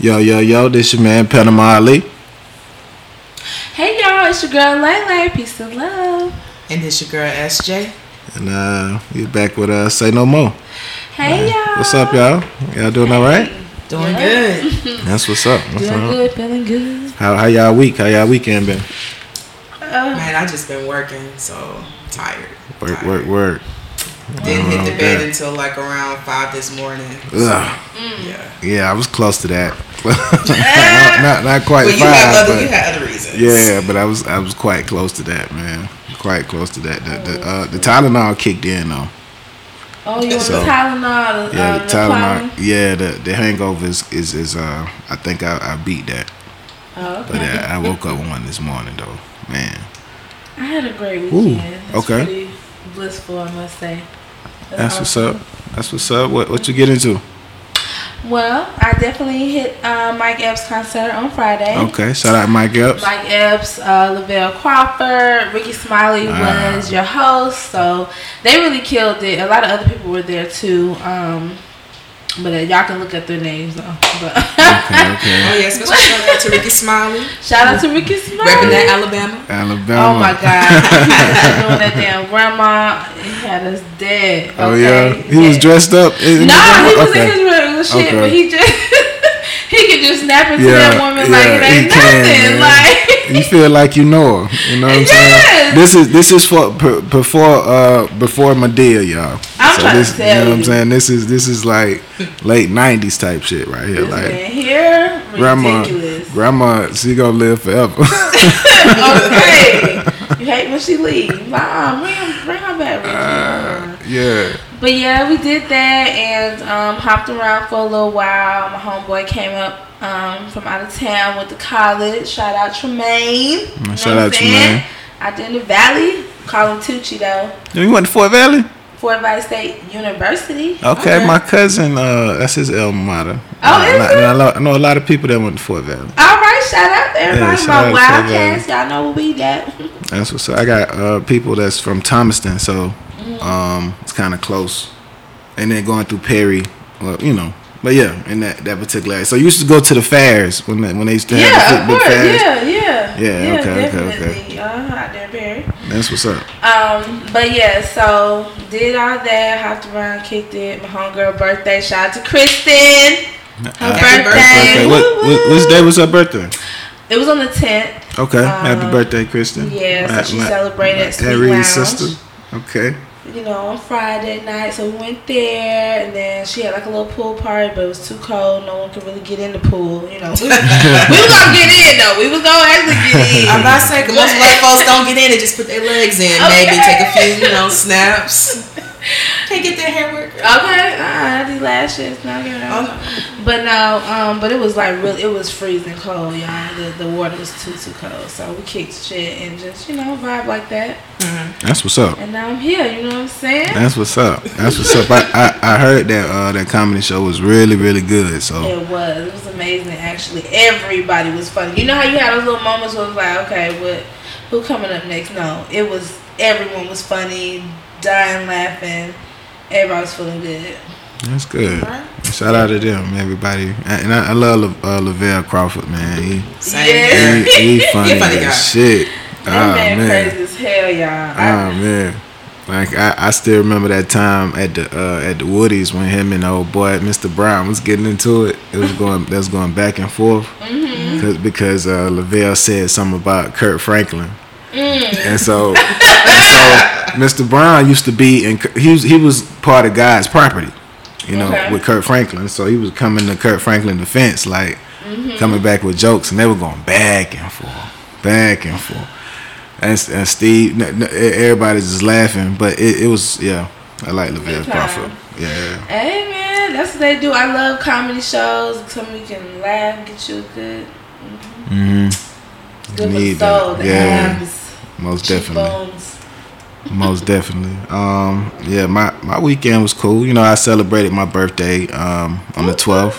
Yo, this your man Panama Ali. Hey y'all, it's your girl Layla, peace and love. And this your girl SJ. And you're back with Say No More. Hey y'all. What's up y'all? Y'all doing alright? Doing good. That's what's up. Doing good, feeling good. How y'all week? How y'all weekend been? Man, I just been working, so tired. Work. Didn't hit the bed until like around 5 this morning. So, yeah, I was close to that. not quite but 5. You had other reasons. Yeah, but I was quite close to that, man. Quite close to that. The Tylenol kicked in though. Oh, you the Tylenol. Yeah, the Tylenol. Yeah, the hangover is I think I beat that. Oh, okay. But I woke up one this morning though, man. I had a great weekend. Ooh, okay. Pretty blissful, I must say. That's awesome. What's up. What you get into? Well, I definitely hit Mike Epps' concert on Friday. Okay, shout out Mike Epps. Mike Epps, LaVell Crawford, Ricky Smiley was your host, so they really killed it. A lot of other people were there too, but y'all can look up their names though. But okay. Oh yeah, special shout out to Ricky Smiley. Shout out to Ricky Smiley. Repping that Alabama. Oh my God, doing that damn grandma. He had us dead. Okay? Oh yeah, he was dressed up. He was in his room. Shit, okay. But he just he could just snap into that woman like it ain't nothing. Like you feel like you know her. You know what I'm saying? This is for before Madea, y'all. You know what I'm saying? This is like late 90s type shit right here. Like here, grandma, she gonna live forever. Okay. You hate when she leaves. Bring her back. Yeah. But yeah, we did that and hopped around for a little while. My homeboy came up from out of town, went to college. Shout out Tremaine. Shout out Tremaine. Out there in the valley. Call him Tucci though. You went to Fort Valley? Fort Valley State University. Okay. My cousin, that's his alma mater. Oh, I know a lot of people that went to Fort Valley. All right, shout out to everybody. My Wildcats, y'all know where we at. That's what's up. I got people that's from Thomaston, so. It's kind of close, and then going through Perry, well, you know, but yeah, in that particular area. So you used to go to the fairs when they used to have the big fairs. Yeah, okay. Out there in Perry. That's what's up. But yeah, so did all that, hopped around, kicked it. My homegirl birthday. Shout out to Kristen. Her birthday. Which day was her birthday? It was on the 10th. Okay, happy birthday, Kristen. Yeah, so she celebrated. Carey's sister. Okay. You know, on Friday night, so we went there, and then she had like a little pool party, but it was too cold. No one could really get in the pool, you know. We were gonna get in though. We was gonna actually get in. I'm not saying most white folks don't get in; they just put their legs in, maybe take a few, snaps. Can't get their hair work. Okay, I do lashes. No, but no, but it was like really, it was freezing cold, y'all. The water was too cold, so we kicked shit and just vibe like that. Mm-hmm. That's what's up. And now I'm here. You know what I'm saying? That's what's up. I heard that that comedy show was really really good. So it was amazing. Actually, everybody was funny. You know how you had those little moments where it was like, okay, who coming up next? No, it was everyone was funny, dying laughing. Everybody was feeling good. That's good. Right. Shout out to them, everybody. And I love LaVell Crawford, man. He funny as shit. That man crazy as hell, y'all. Man. Like I still remember that time at the Woodies when him and the old boy Mr. Brown was getting into it. It was going back and forth. Mm-hmm. Because LaVell said something about Kirk Franklin. Mm. And so Mr. Brown used to be in he was part of God's property, with Kirk Franklin. So he was coming to Kirk Franklin defense, like coming back with jokes, and they were going back and forth. And Steve, everybody's just laughing, but it was, I like LaVell Crawford. Yeah. Hey, man, that's what they do. I love comedy shows. Somebody can laugh, get you good. Mm-hmm. Good need for soul, the abs, most definitely. Bones. Most definitely. My weekend was cool. You know, I celebrated my birthday on the 12th,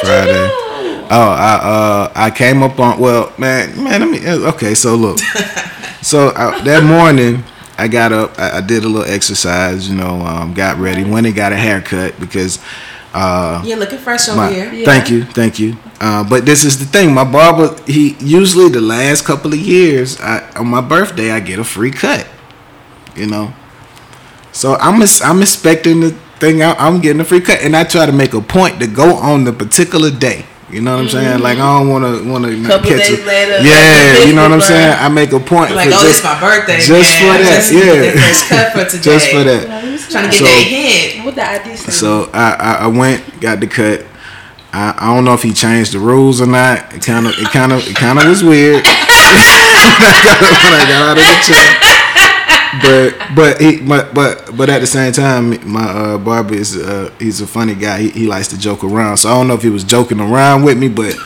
Friday. You do? Oh, I came up on so look. So that morning I got up, I did a little exercise, got ready, went and got a haircut because You're looking fresh over here. Yeah. Thank you. But this is the thing. My barber, he usually the last couple of years, on my birthday, I get a free cut. You know, so I'm expecting the thing. I'm getting a free cut, and I try to make a point to go on the particular day. You know what I'm saying? Like, I don't want to catch it. Yeah, you know what I'm saying? I make a point. Like, it's my birthday. Just for that, yeah. Just for that. Trying to get that head. What the idea? So I went, got the cut. I don't know if he changed the rules or not. It kind of was weird when I got out of the chair. But at the same time, my barber is he's a funny guy. He likes to joke around. So I don't know if he was joking around with me, but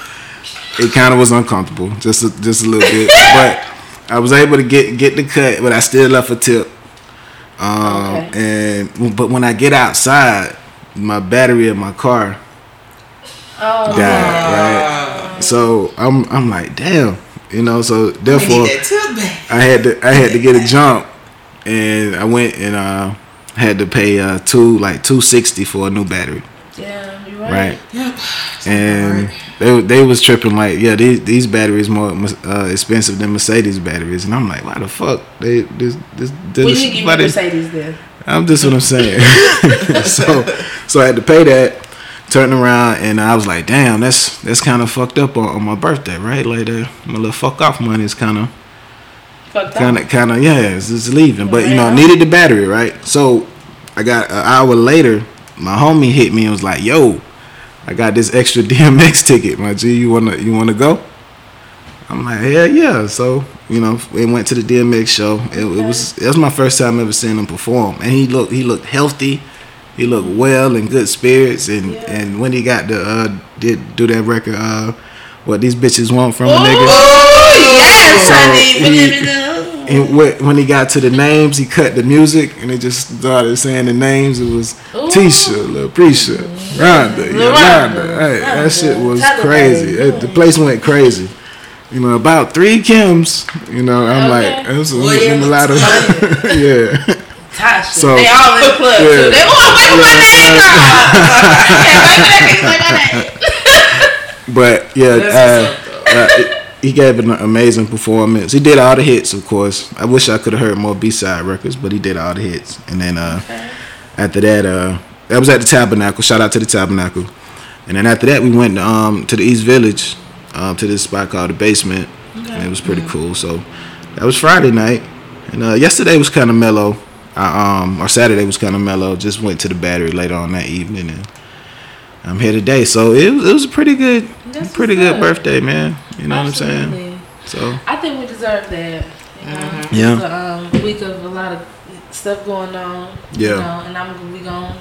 it kind of was uncomfortable, just a little bit. But I was able to get the cut, but I still left a tip. Okay. But when I get outside, my battery in my car died. Right, so I'm like, damn, you know. So therefore, I had to get a jump. And I went and had to pay $260 for a new battery. Yeah, you're right. Yep. And they was tripping like, yeah, these batteries more expensive than Mercedes batteries. And I'm like, why the fuck? When you give Mercedes then? I'm just what I'm saying. So I had to pay that. Turned around and I was like, damn, that's kind of fucked up on my birthday, right? Like my little fuck off money is kind of, yeah, it's just leaving. But, you know, needed the battery, right? So, I got an hour later, my homie hit me and was like, yo, I got this extra DMX ticket, my G, you wanna go? I'm like, hell yeah. So, you know, we went to the DMX show. It was my first time ever seeing him perform. And he looked healthy. He looked well and good spirits. And when he got to do that record, What These Bitches Want From a Nigga. Oh, yes, honey. And when he got to the names, he cut the music, and it just started saying the names. It was Tisha, LaPrisha, Rhonda, Yolanda. Hey, that shit was crazy. The place went crazy. You know, about 3 Kims. You know, I'm like, this was in a lot of, yeah. Tasha. So, they all in the club. Yeah. So they wait for my name, girl. But yeah. He gave an amazing performance. He did all the hits, of course. I wish I could have heard more B-side records, but he did all the hits. And then after that, I was at the Tabernacle. Shout out to the Tabernacle. And then after that, we went to the East Village, to this spot called The Basement. Okay. And it was pretty cool. So that was Friday night. And yesterday was kind of mellow. Or Saturday was kind of mellow. Just went to the Battery later on that evening. And I'm here today. So it was a pretty good, birthday, man. You know Absolutely. What I'm saying? So I think we deserve that. You know? Mm-hmm. Yeah. It's a week of a lot of stuff going on. Yeah. You know, and we going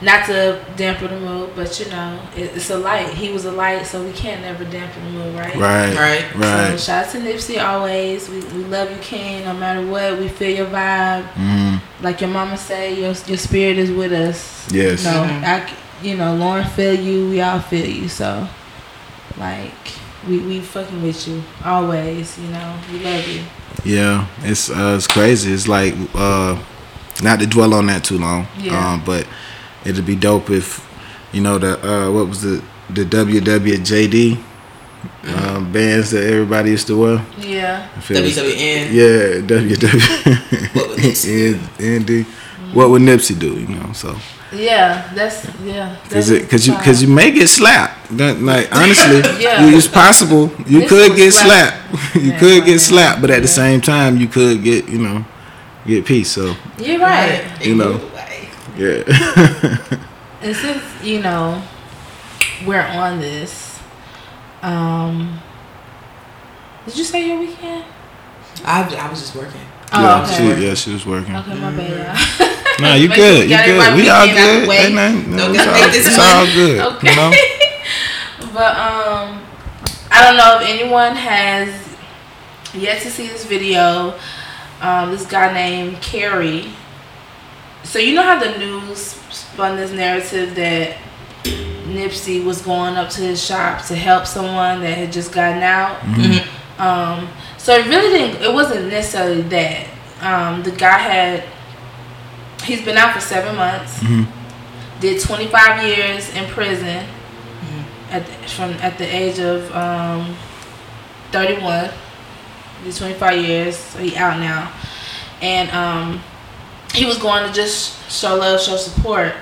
not to dampen the mood, but you know, it's a light. He was a light, so we can't never dampen the mood, right? Right. So shout out to Nipsey always. We love you, King. No matter what, we feel your vibe. Mm-hmm. Like your mama say, your spirit is with us. Yes. You know, Lauren feel you. We all feel you. So, like. We fucking with you always, you know. We love you. Yeah, it's crazy. It's like not to dwell on that too long. Yeah. But it'd be dope if you know the what was the WWJD bands that everybody used to wear. Yeah. WWN. Yeah, WWN. What would Nipsey do? What would Nipsey do? You know, so. Yeah, because you may get slapped. Like honestly, yeah. It's possible you could get slapped. But at the same time, you could get peace. So you're right. You know, yeah. And since we're on this, did you say your weekend? I was just working. Oh, okay. She was working. Okay, my bad. No, you good. We all good. It's all good. Okay. You know? But I don't know if anyone has yet to see this video. This guy named Carey. So you know how the news spun this narrative that Nipsey was going up to his shop to help someone that had just gotten out. Mm-hmm. So it really didn't. It wasn't necessarily that. The guy had. He's been out for 7 months. Mm-hmm. did 25 years in prison at the age of 31. Did 25 years, so he out now. And he was going to just show love, show support.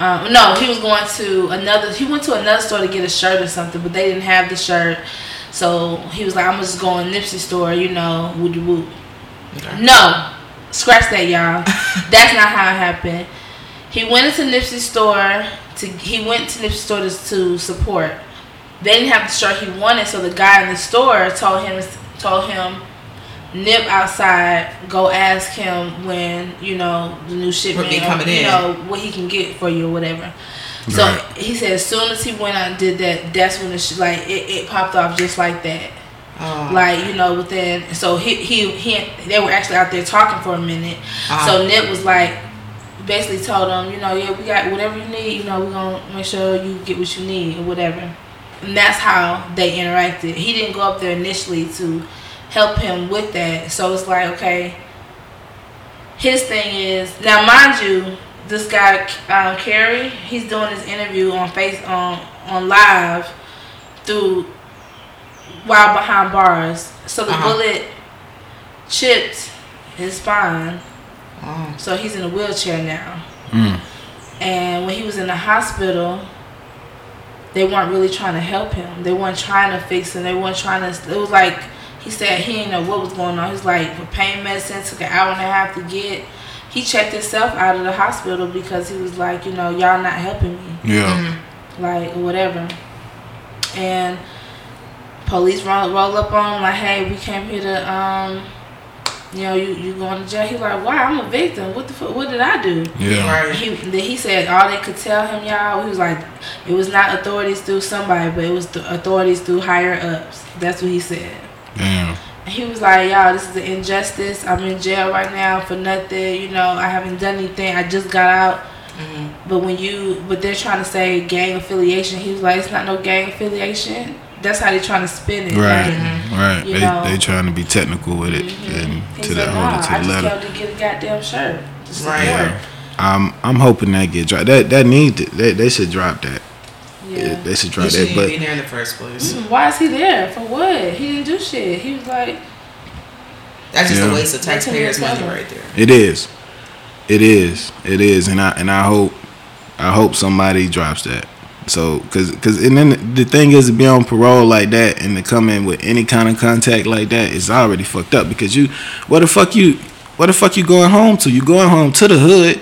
No, he was going to another. He went to another store to get a shirt or something, but they didn't have the shirt. So he was like, "I'm just going to Nipsey's store, you know, woody woo." Okay. No, scratch that, y'all. That's not how it happened. He went into Nipsey's store to support. They didn't have the shirt he wanted, so the guy in the store told him, nip outside, go ask him when, you know, the new shipment, you know, what he can get for you or whatever. So he said as soon as he went out and did that, that's when it popped off just like that. Oh. Like, you know, within, so he they were actually out there talking for a minute. So Nip was like, basically told him, you know, yeah, we got whatever you need, you know, we're going to make sure you get what you need or whatever. And that's how they interacted. He didn't go up there initially to help him with that. So it's like, okay, his thing is, now mind you, this guy Carey, he's doing this interview on live through while behind bars. So the bullet chipped his spine. Oh. So he's in a wheelchair now. Mm. And when he was in the hospital, they weren't really trying to help him. They weren't trying to fix him. They weren't trying to. It was like, he said he didn't know what was going on. He's like, for pain medicine, took an hour and a half to get. He checked himself out of the hospital because he was like, you know, y'all not helping me. Yeah. Like, whatever. And police roll up on him like, hey, we came here to, you know, you going to jail. He's like, wow, I'm a victim. What the fuck? What did I do? Yeah. Right. He said all they could tell him, y'all, he was like, it was not authorities through somebody, but it was the authorities through higher ups. That's what he said. Damn. He was like, y'all, this is an injustice. I'm in jail right now for nothing. You know, I haven't done anything. I just got out. Mm-hmm. But they're trying to say gang affiliation. He was like, it's not no gang affiliation. That's how they're trying to spin it. Right, right. They trying to be technical with it, and to that whole to the letter. I just got to get a goddamn shirt. Just right. Yeah. I'm hoping that gets dropped. That needs to, they should drop that. Yeah, they should try that. But he shouldn't be there in the first place. Why is he there? For what? He didn't do shit. He was like, that's just a waste of taxpayers' money right there. It is, and I hope somebody drops that. So, cause, and then the thing is, to be on parole like that and to come in with any kind of contact like that is already fucked up. Because what the fuck you going home to? You going home to the hood.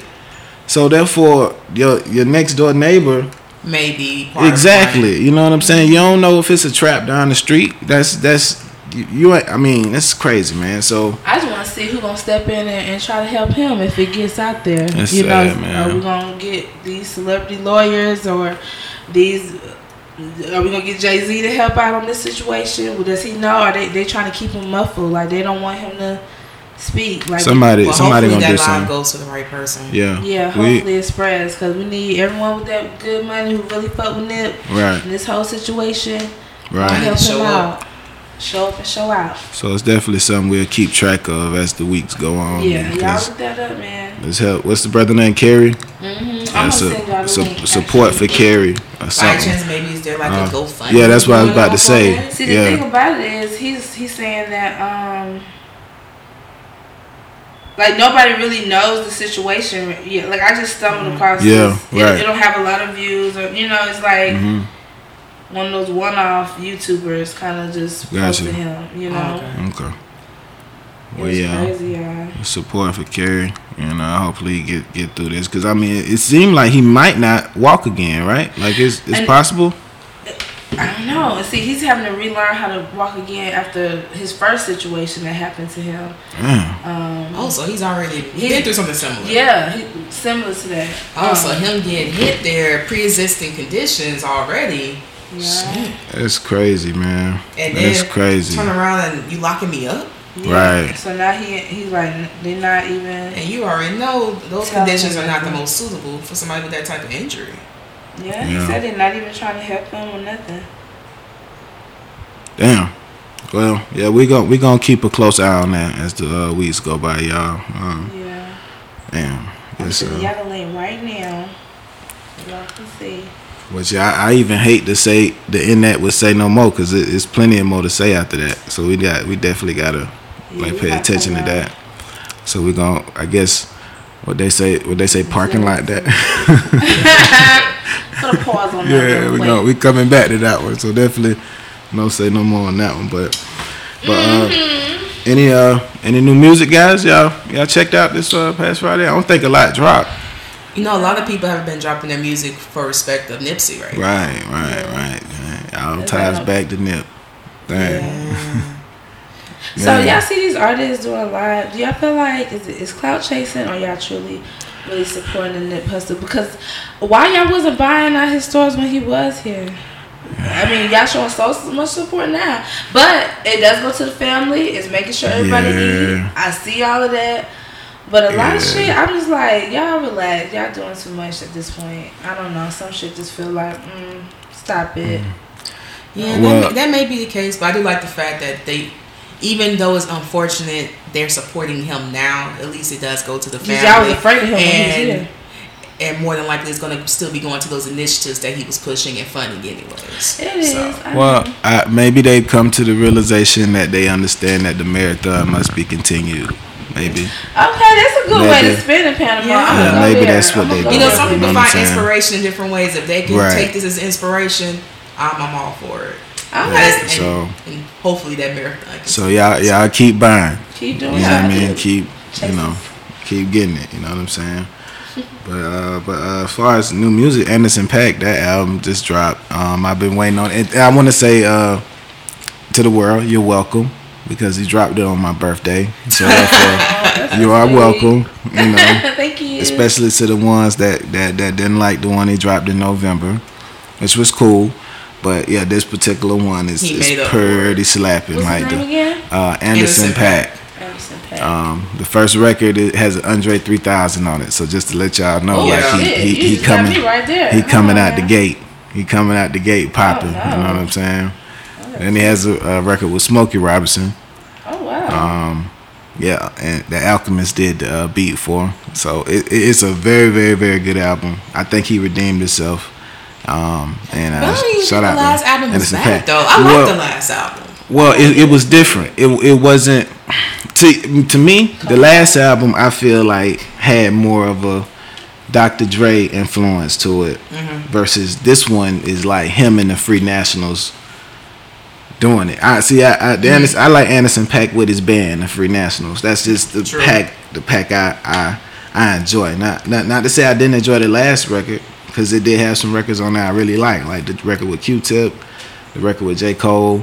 So therefore, your next door neighbor. Maybe exactly, you know what I'm saying. You don't know if it's a trap down the street. That's you. I mean, that's crazy, man. So I just want to see who's gonna step in and try to help him if it gets out there. That's you sad, know, man. Are we gonna get these celebrity lawyers or these? Are we gonna get Jay-Z to help out on this situation? Well, does he know? Are they trying to keep him muffled? Like they don't want him to speak. Like somebody gonna do something. That goes to the right person. Yeah, yeah. Hopefully it spreads because we need everyone with that good money who really fuck with Nip. Right. In this whole situation. Right. Help him out. Show up and show out. So it's definitely something we'll keep track of as the weeks go on. Yeah, y'all look that up, man. Let's help. What's the brother name? Carey. Mm-hmm. Support for Carey. Or something. By chance, maybe is there like a GoFundMe? Yeah, that's what I was about to say. See, the thing about it is he's saying that. Like, nobody really knows the situation. Yeah, like, I just stumbled across this. Yeah, right. It don't have a lot of views. Or, you know, it's like one of those one-off YouTubers kind of just posting him, you know? Okay. Well, crazy, y'all. Support for Carey. And hopefully he get through this. Because, I mean, it seemed like he might not walk again, right? Like, it's possible? I don't know. See, he's having to relearn how to walk again after his first situation that happened to him. So he's already been through something similar. Yeah, similar to that. So him getting hit there, pre-existing conditions already. Yeah. Shit. That's crazy, man. And that's then crazy. Turn around and you locking me up? Yeah. Right. So now he's like, they're not even... And you already know those conditions are not the most suitable for somebody with that type of injury. Yeah, he said they're not even trying to help him or nothing. Damn. Well, yeah, we gonna keep a close eye on that as the weeks go by, y'all. Damn. Y'all gonna lay right now. Love to see. Which I even hate to say the end that would say no more, because it's plenty more to say after that. So we definitely gotta pay attention to that. So we're gonna, I guess, what they say parking lot that. Put a pause on that. Yeah, we coming back to that one. So definitely no say no more on that one. But mm-hmm. any new music, guys? Y'all checked out this past Friday? I don't think a lot dropped. You know, a lot of people haven't been dropping their music for respect of Nipsey right now. Right. All ties back to Nip. Dang. Yeah. So y'all see these artists doing live. Do y'all feel like is clout chasing, or y'all really supporting the Nip hustle? Because why y'all wasn't buying out his stores when he was here? I mean, y'all showing so much support now, but it does go to the family. It's making sure everybody eat. I see all of that. But a lot of shit, I'm just like, y'all relax. Y'all doing too much at this point. I don't know. Some shit just feel like, stop it. Yeah, well, that may be the case, but I do like the fact that they, even though it's unfortunate, they're supporting him now. At least it does go to the family. Y'all was afraid of him when he was here. And more than likely, it's going to still be going to those initiatives that he was pushing and funding anyways. It is. Maybe they've come to the realization that they understand that the marathon must be continued. Maybe. Okay, that's a good way to spend in Panama. Yeah, maybe that's what they do. You know, some people find inspiration in different ways. If they can take this as inspiration, I'm all for it. Okay. Right. And hopefully that miracle. So y'all keep buying. Keep doing it. You know what I mean? Keep getting it. You know what I'm saying? But as far as new music, Anderson Paak, that album just dropped. I've been waiting on it. I want to say to the world, you're welcome. Because he dropped it on my birthday. So therefore, you are welcome. You know. Thank you. Especially to the ones that didn't like the one he dropped in November, which was cool. But yeah, this particular one is pretty slapping. What's his name again? Anderson Paak. The first record, it has an Andre 3000 on it. So just to let y'all know, he coming right there. He coming out the gate. He coming out the gate popping. Oh, no. You know what I'm saying? And he has a record with Smokey Robinson. Oh, wow. And the Alchemist did the beat for him. So it's a very, very, very good album. I think he redeemed himself. Shout out to the last album was bad, though. I like the last album. Well, it was different. It wasn't... To me, the last album, I feel like, had more of a Dr. Dre influence to it. Mm-hmm. Versus this one is like him and the Free Nationals doing it. I like Anderson Paak with his band, the Free Nationals. That's just the Paak. The Paak I enjoy. Not to say I didn't enjoy the last record, because it did have some records on there I really like the record with Q-Tip, the record with J. Cole.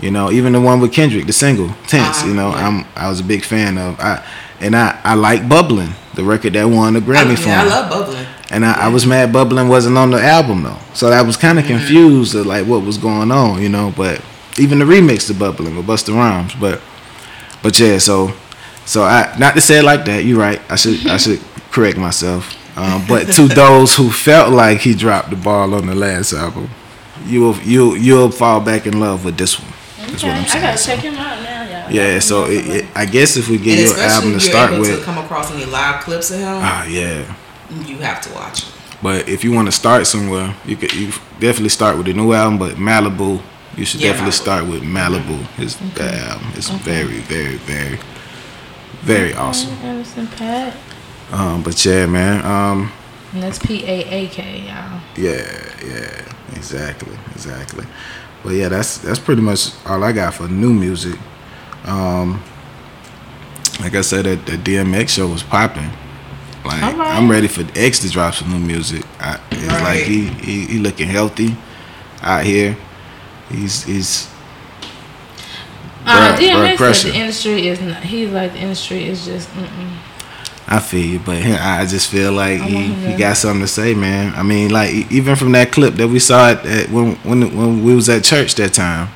You know, even the one with Kendrick, the single Tense. You know, I was a big fan of. I like Bubbling, the record that won the Grammy for me. I love Bubbling. And I was mad Bubbling wasn't on the album though, so I was kind of confused at like what was going on. You know, but. Even the remix to Bubbling with Busta Rhymes, but yeah, so I, not to say it like that. You're right. I should correct myself. But to those who felt like he dropped the ball on the last album, you'll fall back in love with this one. Okay. That's what I'm saying. I gotta check him out now. Yeah. So I guess if we get your album to start with, to come across any live clips of him. You have to watch it. But if you want to start somewhere, you definitely start with the new album. But Malibu. You should definitely start with Malibu. His album is very, very, very, very awesome. Anderson Paak. But yeah, man. And that's Paak, y'all. Yeah, exactly. But yeah, that's pretty much all I got for new music. Like I said, that the DMX show was popping. Like I'm ready for X to drop some new music. Like he looking healthy out here. He's DMX said the industry is not. He's like the industry is just. I feel you, but I just feel like he got something to say, man. I mean, like even from that clip that we saw at when we was at church that time,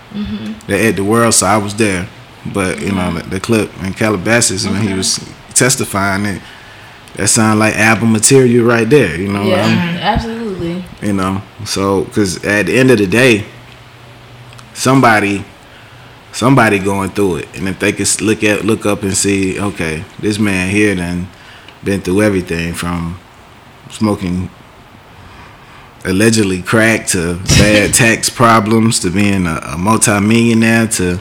at the world. So I was there, but you know the clip in Calabasas when he was testifying, and that sounded like album material right there. You know, absolutely. You know, so because at the end of the day. Somebody going through it, and if they could look up and see, okay, this man here done been through everything from smoking allegedly crack to bad tax problems to being a multi-millionaire to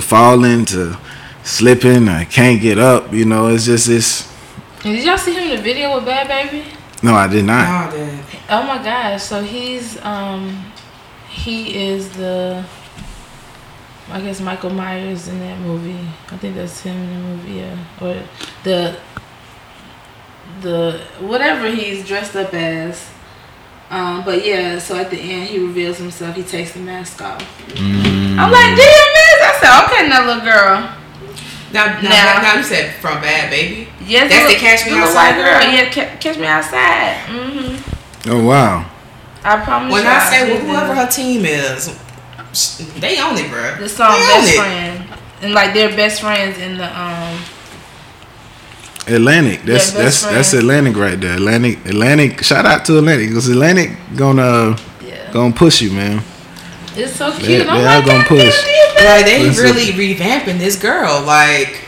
falling to slipping. I can't get up. You know, it's just this. Did y'all see him in the video with Bhad Bhabie? No, I did not. Oh, damn. Oh my gosh! So he's he is the, I guess, Michael Myers in that movie. I think that's him in the movie. Yeah, or the whatever he's dressed up as. But yeah, so at the end he reveals himself. He takes the mask off. Mm. I'm like, DMX. I said, okay, now little girl. Now you said from Bhad Bhabie. Yes, that's the Catch Me Outside girl. Yeah, Catch Me Outside. Mm-hmm. Oh wow. I promise. When I say whoever her team is, they own it, bro. The song Best Friend, and like they're best friends in the Atlantic. That's Atlantic right there. Atlantic. Shout out to Atlantic because Atlantic gonna push you, man. It's so cute. They're gonna push. Like they really revamping this girl, like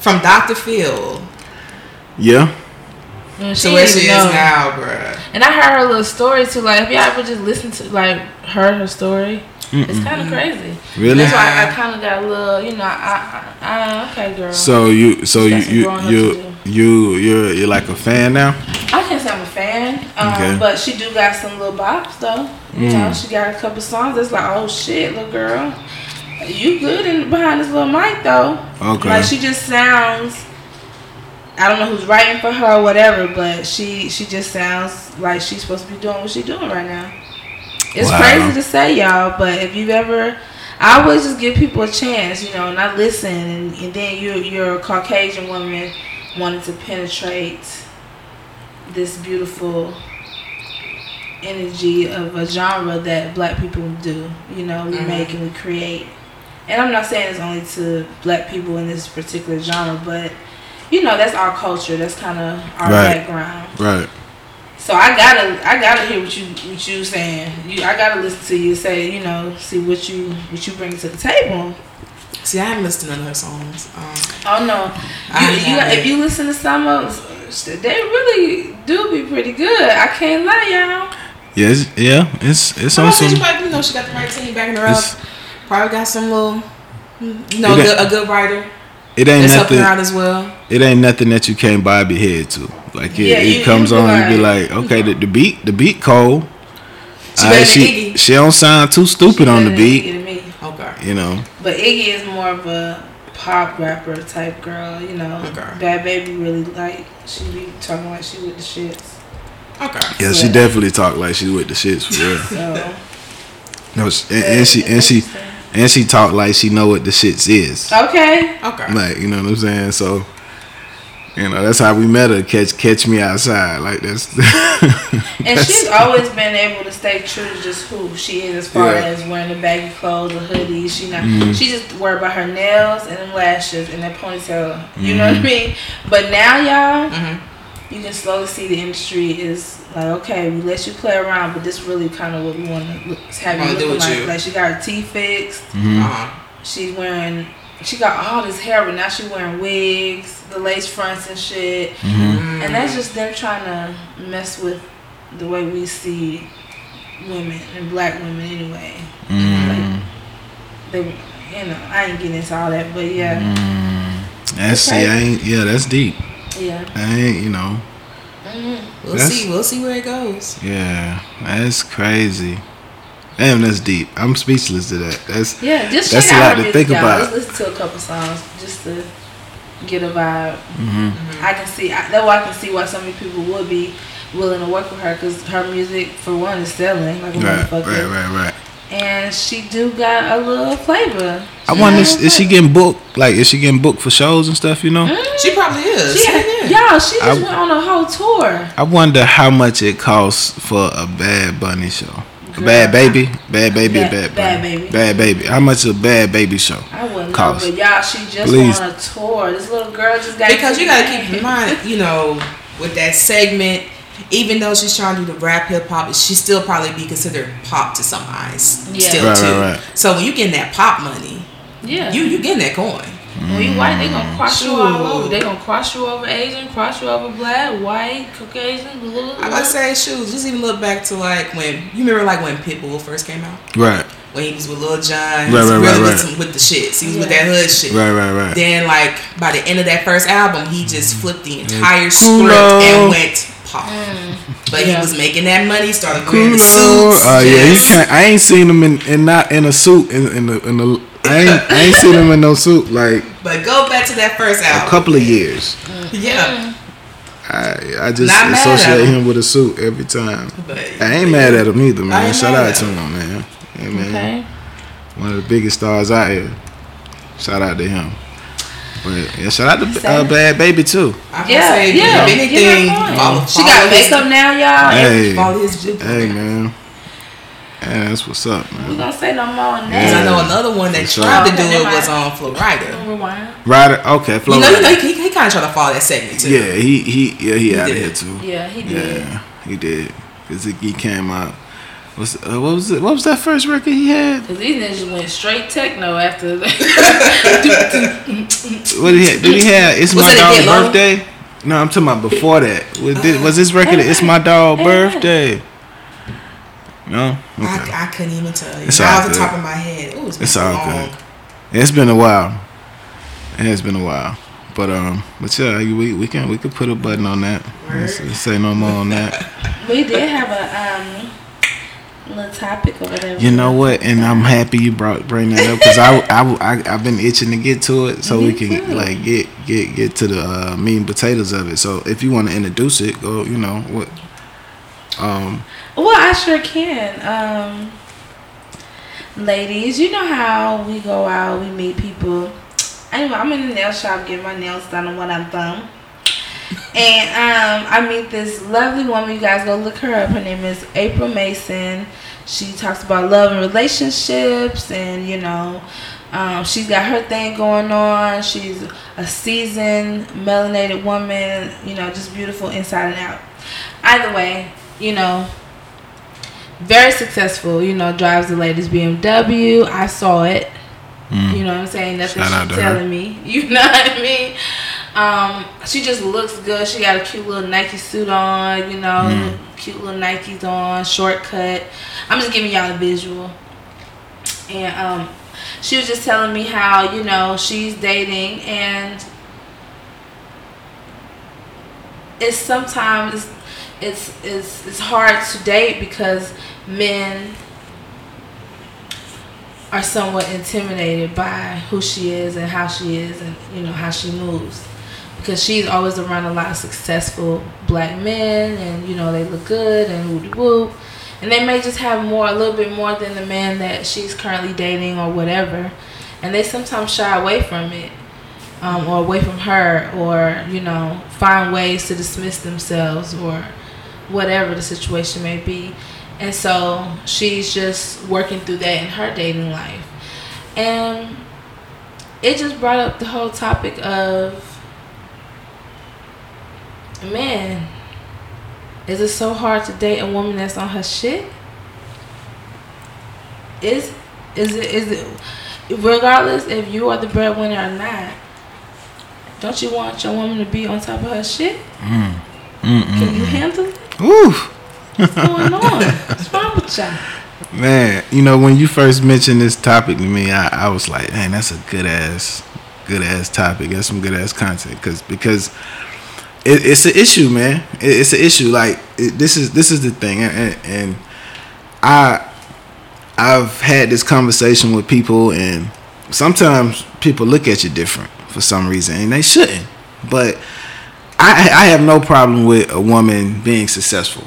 from Dr. Phil. Yeah. So where she is now, bruh. And I heard her little story too. Like if y'all ever just listened to like heard her story, it's kind of crazy. Really? That's why I kind of got a little, you know, I okay, girl. So you're like a fan now? I can't say I'm a fan, okay. But she do got some little bops though. You know, she got a couple songs that's like, oh shit, little girl, you good in behind this little mic though. Okay. Like she just sounds. I don't know who's writing for her or whatever, but she just sounds like she's supposed to be doing what she's doing right now. It's crazy to say, y'all, but if you've ever... I always just give people a chance, you know, and I listen, and then you're a Caucasian woman wanting to penetrate this beautiful energy of a genre that black people do. You know, we make and we create. And I'm not saying it's only to black people in this particular genre, but... You know, that's our culture. That's kind of our background. Right. So I gotta hear what you saying. I gotta listen to you say, you know, see what you bring to the table. See, I haven't listened to none of her songs. Oh no, if you listen to some of them, they really do be pretty good. I can't lie, y'all. Yes, it's awesome. She probably, you know, she got the right team backing her up. Probably got some little, you know, a good writer. It ain't nothing that you can't bob your head to. Like it comes on, and you be like, okay, the beat cold. She don't sound too stupid on the beat. Okay. You know. But Iggy is more of a pop rapper type girl. You know, Bhad Bhabie really like she be talking like she with the shits. Okay. Yeah, she definitely talk like she with the shits for real. So, no, and she. And she talk like she know what the shits is. Okay. Like, you know what I'm saying? So, you know, that's how we met her. Catch me outside. Like, that's... And she's always been able to stay true to just who she is as far as wearing the baggy clothes or hoodies. She just worried about her nails and them lashes and that ponytail. You know what I mean? But now, y'all, you can slowly see the industry is... Like, okay, we let you play around, but this really kind of what we want to have you looking like. You. Like, she got her teeth fixed. Mm-hmm. She got all this hair, but now she wearing wigs, the lace fronts and shit. Mm-hmm. And that's just them trying to mess with the way we see women and black women anyway. Mm-hmm. Like, they, you know, I ain't getting into all that, but yeah. Mm-hmm. That's deep. Yeah. I ain't, you know. We'll see where it goes. Yeah, that's crazy. Damn, that's deep. I'm speechless to that. That's a lot to think about. Let's listen to a couple songs just to get a vibe. Mm-hmm. I can see why so many people would be willing to work with her because her music, for one, is selling like a motherfucker. Right. And she do got a little flavor. I wonder, is she getting booked? Like, is she getting booked for shows and stuff? You know, she probably is. Y'all, she just went on a whole tour. I wonder how much it costs for a Bhad Bunny show. Bhad Bhabie. How much a Bhad Bhabie show? I wouldn't know, but y'all, she just went on a tour. This little girl just got because you gotta keep in mind, you know, with that segment. Even though she's trying to do the rap hip hop, she still probably be considered pop to some eyes. Yeah. Still too. Right. So when you getting that pop money, you getting that coin. When you white, they gonna cross you all over. They gonna cross you over Asian, cross you over black, white, Caucasian, blue. I would say shoes. Just even look back to like when you remember like when Pitbull first came out, right? When he was with Lil Jon, he was with the shits. He was with that hood shit. Right. Then like by the end of that first album, he just flipped the entire script and went pop. But he was making that money, started wearing suits. I ain't seen him in a suit in the. I ain't seen him in no suit like. But go back to that first album. A couple of years. Yeah. I just associate him with a suit every time. But, I ain't mad at him either, man. Shout out to him, man. Hey, man. Okay. One of the biggest stars out here. Shout out to him. But yeah, shout out to Bhad Bhabie too. I can say, if anything, she got makeup now, y'all. Hey, follow his hey, man. Yeah, that's what's up, man. We gonna say no more on that. I know another one that tried to do it was on Florida. Florida. You know, he kind of tried to follow that segment too. Yeah, he out of here too. Yeah, he did. Yeah, he did. Cause he came out. What was that first record he had? Cause he just went straight techno after. What did he have? It's My Dog's Birthday? No, I'm talking about before that. Was this record? It's My Dog's Birthday. No, okay. I couldn't even tell you. It's off the top of my head. Ooh, it's all long. Good. It's been a while. It has been a while, but yeah, we can put a button on that. Let's say no more on that. We did have a little topic or whatever. You know what? And I'm happy you bring that up because I've been itching to get to it so we can get to the meat and potatoes of it. So if you want to introduce it, go. You know what? Well, I sure can. Ladies, you know how we go out, we meet people. Anyway, I'm in the nail shop getting my nails done on what I'm done. And I meet this lovely woman. You guys go look her up. Her name is April Mason. She talks about love and relationships and, you know, she's got her thing going on. She's a seasoned, melanated woman, you know, just beautiful inside and out. Either way, you know, very successful, you know, drives the latest BMW. I saw it. You know what I'm saying? That's what she's telling me. You know what I mean? She just looks good. She got a cute little Nike suit on, you know, cute little Nikes on, shortcut. I'm just giving y'all a visual. And she was just telling me how, you know, she's dating and it's sometimes... It's hard to date because men are somewhat intimidated by who she is and how she is and, you know, how she moves. Because she's always around a lot of successful black men and, you know, they look good and whoop-de-whoop. And they may just have more, a little bit more than the man that she's currently dating or whatever. And they sometimes shy away from it. Or away from her or, you know, find ways to dismiss themselves or whatever the situation may be. And so she's just working through that in her dating life. And it just brought up the whole topic of, man, is it so hard to date a woman that's on her shit? Is it regardless if you are the breadwinner or not, don't you want your woman to be on top of her shit? Can you handle it? Oof. What's going on? What's wrong with y'all? Man, you know, when you first mentioned this topic to me, I was like, man, that's a good ass topic. That's some good ass content because it's an issue, man. It's an issue. Like this is the thing, and I've had this conversation with people, and sometimes people look at you different for some reason, and they shouldn't. But I have no problem with a woman being successful.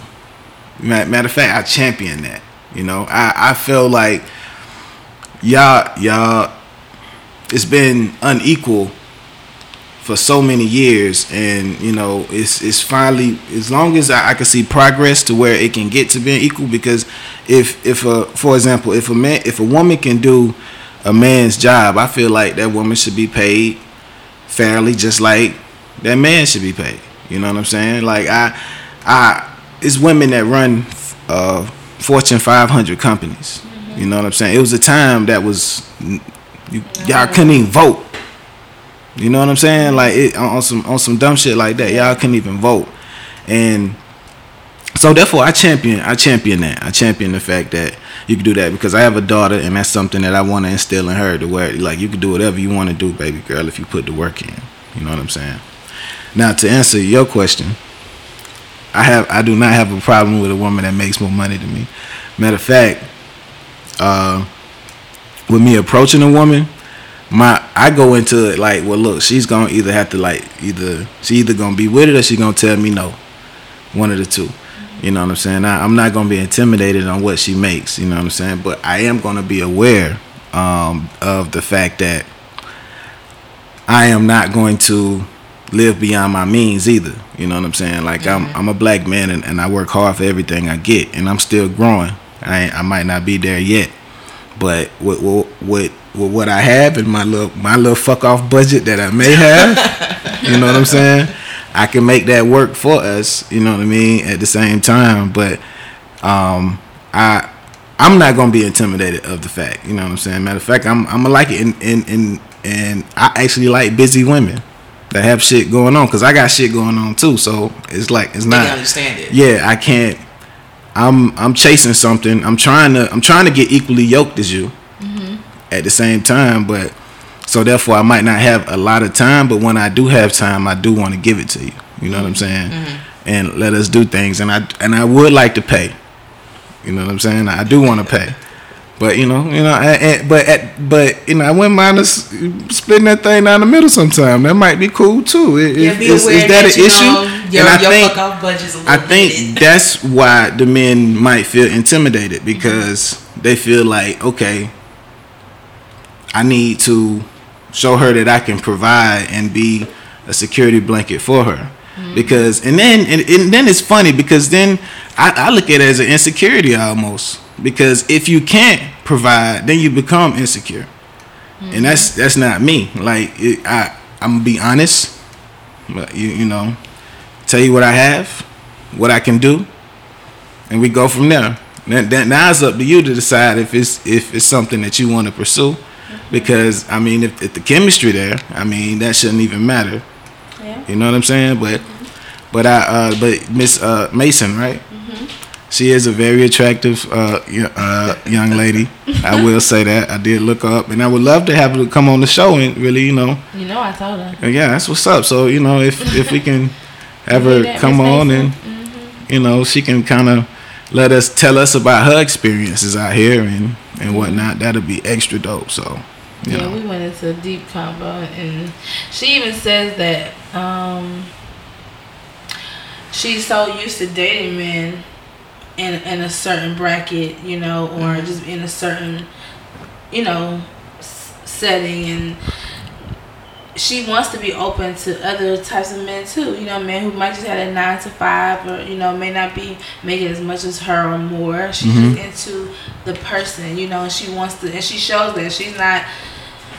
Matter of fact, I champion that. You know, I feel like y'all, it's been unequal for so many years, and you know, it's finally, as long as I can see progress to where it can get to being equal. Because for example, if a woman can do a man's job, I feel like that woman should be paid fairly, just like that man should be paid. You know what I'm saying? Like it's women that run Fortune 500 companies. You know what I'm saying? It was a time that was y'all couldn't even vote. You know what I'm saying? Like, it, on some dumb shit like that, y'all couldn't even vote. And so therefore, I champion that. I champion the fact that you can do that, because I have a daughter, and that's something that I want to instill in her, to where, like, you can do whatever you want to do, baby girl, if you put the work in. You know what I'm saying? Now, to answer your question, I do not have a problem with a woman that makes more money than me. Matter of fact, with me approaching a woman, I go into it like, well, look, she's gonna either have to, like, she either gonna be with it or she gonna tell me no. One of the two. You know what I'm saying? I'm not gonna be intimidated on what she makes. You know what I'm saying? But I am gonna be aware of the fact that I am not going to live beyond my means either. You know what I'm saying? Like, I'm a black man, and I work hard for everything I get, and I'm still growing. I might not be there yet, but with what I have and my little fuck off budget that I may have, you know what I'm saying, I can make that work for us, you know what I mean, at the same time. But I'm not gonna be intimidated of the fact, you know what I'm saying. Matter of fact, I'm gonna like it, and I actually like busy women that have shit going on, because I got shit going on too. So it's like, it's not, I understand it. Yeah, I can't. I'm chasing something. I'm trying to get equally yoked as you, mm-hmm, at the same time. But so therefore, I might not have a lot of time, but when I do have time, I do want to give it to you. You know, mm-hmm, what I'm saying? Mm-hmm. And let us do things. And I would like to pay. You know what I'm saying? I do want to pay. But you know, I wouldn't mind us splitting that thing down the middle sometime. That might be cool too. Is that an issue? Your fuck off budget's a little bit. I think that's why the men might feel intimidated, because mm-hmm, they feel like, okay, I need to show her that I can provide and be a security blanket for her. Mm-hmm. Because and then it's funny, because then I look at it as an insecurity almost. Because if you can't provide, then you become insecure, mm-hmm, and that's not me. Like, I'm gonna be honest, but you know, tell you what I have, what I can do, and we go from there. Now it's up to you to decide if it's something that you want to pursue, mm-hmm, because I mean, if the chemistry there, I mean, that shouldn't even matter. Yeah. You know what I'm saying? But mm-hmm, but Miss Mason, right? She is a very attractive young lady. I will say that. I did look her up, and I would love to have her come on the show and really, you know. You know, I told her. Yeah, that's what's up. So, you know, if we can have her come on, and mm-hmm, you know, she can kind of tell us about her experiences out here and whatnot. That'll be extra dope. So, you know. We went into a deep combo, and she even says that she's so used to dating men in a certain bracket, you know, or mm-hmm, just in a certain, you know, setting, and she wants to be open to other types of men too, you know, men who might just have a 9-to-5, or, you know, may not be making as much as her or more. She's mm-hmm, just into the person, you know, and she wants to, and she shows that she's not,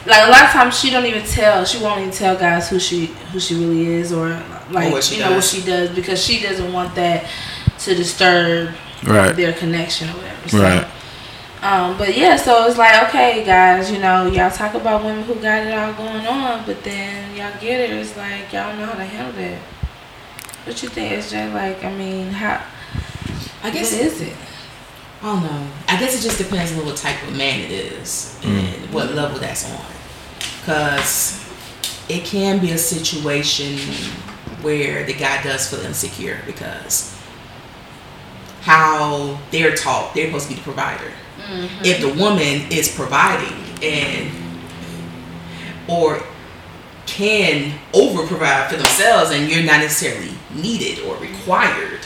like, a lot of times she won't even tell guys who she really is, or, like, you know, what she does, because she doesn't want that to disturb, right, their connection or whatever. So, right. But yeah, so it's like, okay, guys, you know, y'all talk about women who got it all going on, but then y'all get it. It's like, y'all don't know how to handle that. What you think, SJ? Like, I mean, how? I guess what is it? I don't know. I guess it just depends on what type of man it is and what level that's on, because it can be a situation where the guy does feel insecure because how they're taught they're supposed to be the provider. Mm-hmm. If the woman is providing and or can over provide for themselves, and you're not necessarily needed or required,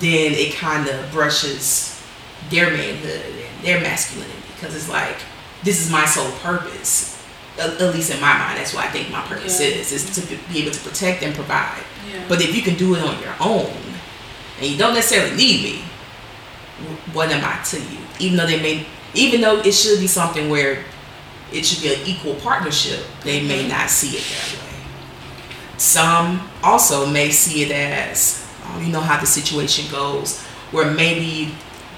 then it kind of brushes their manhood and their masculinity, because it's like, this is my sole purpose, at least in my mind. That's what I think my purpose is to be able to protect and provide. Yeah. But if you can do it on your own, and you don't necessarily need me, what am I to you? Even though it should be something where it should be an equal partnership, they may not see it that way. Some also may see it as, you know how the situation goes, where maybe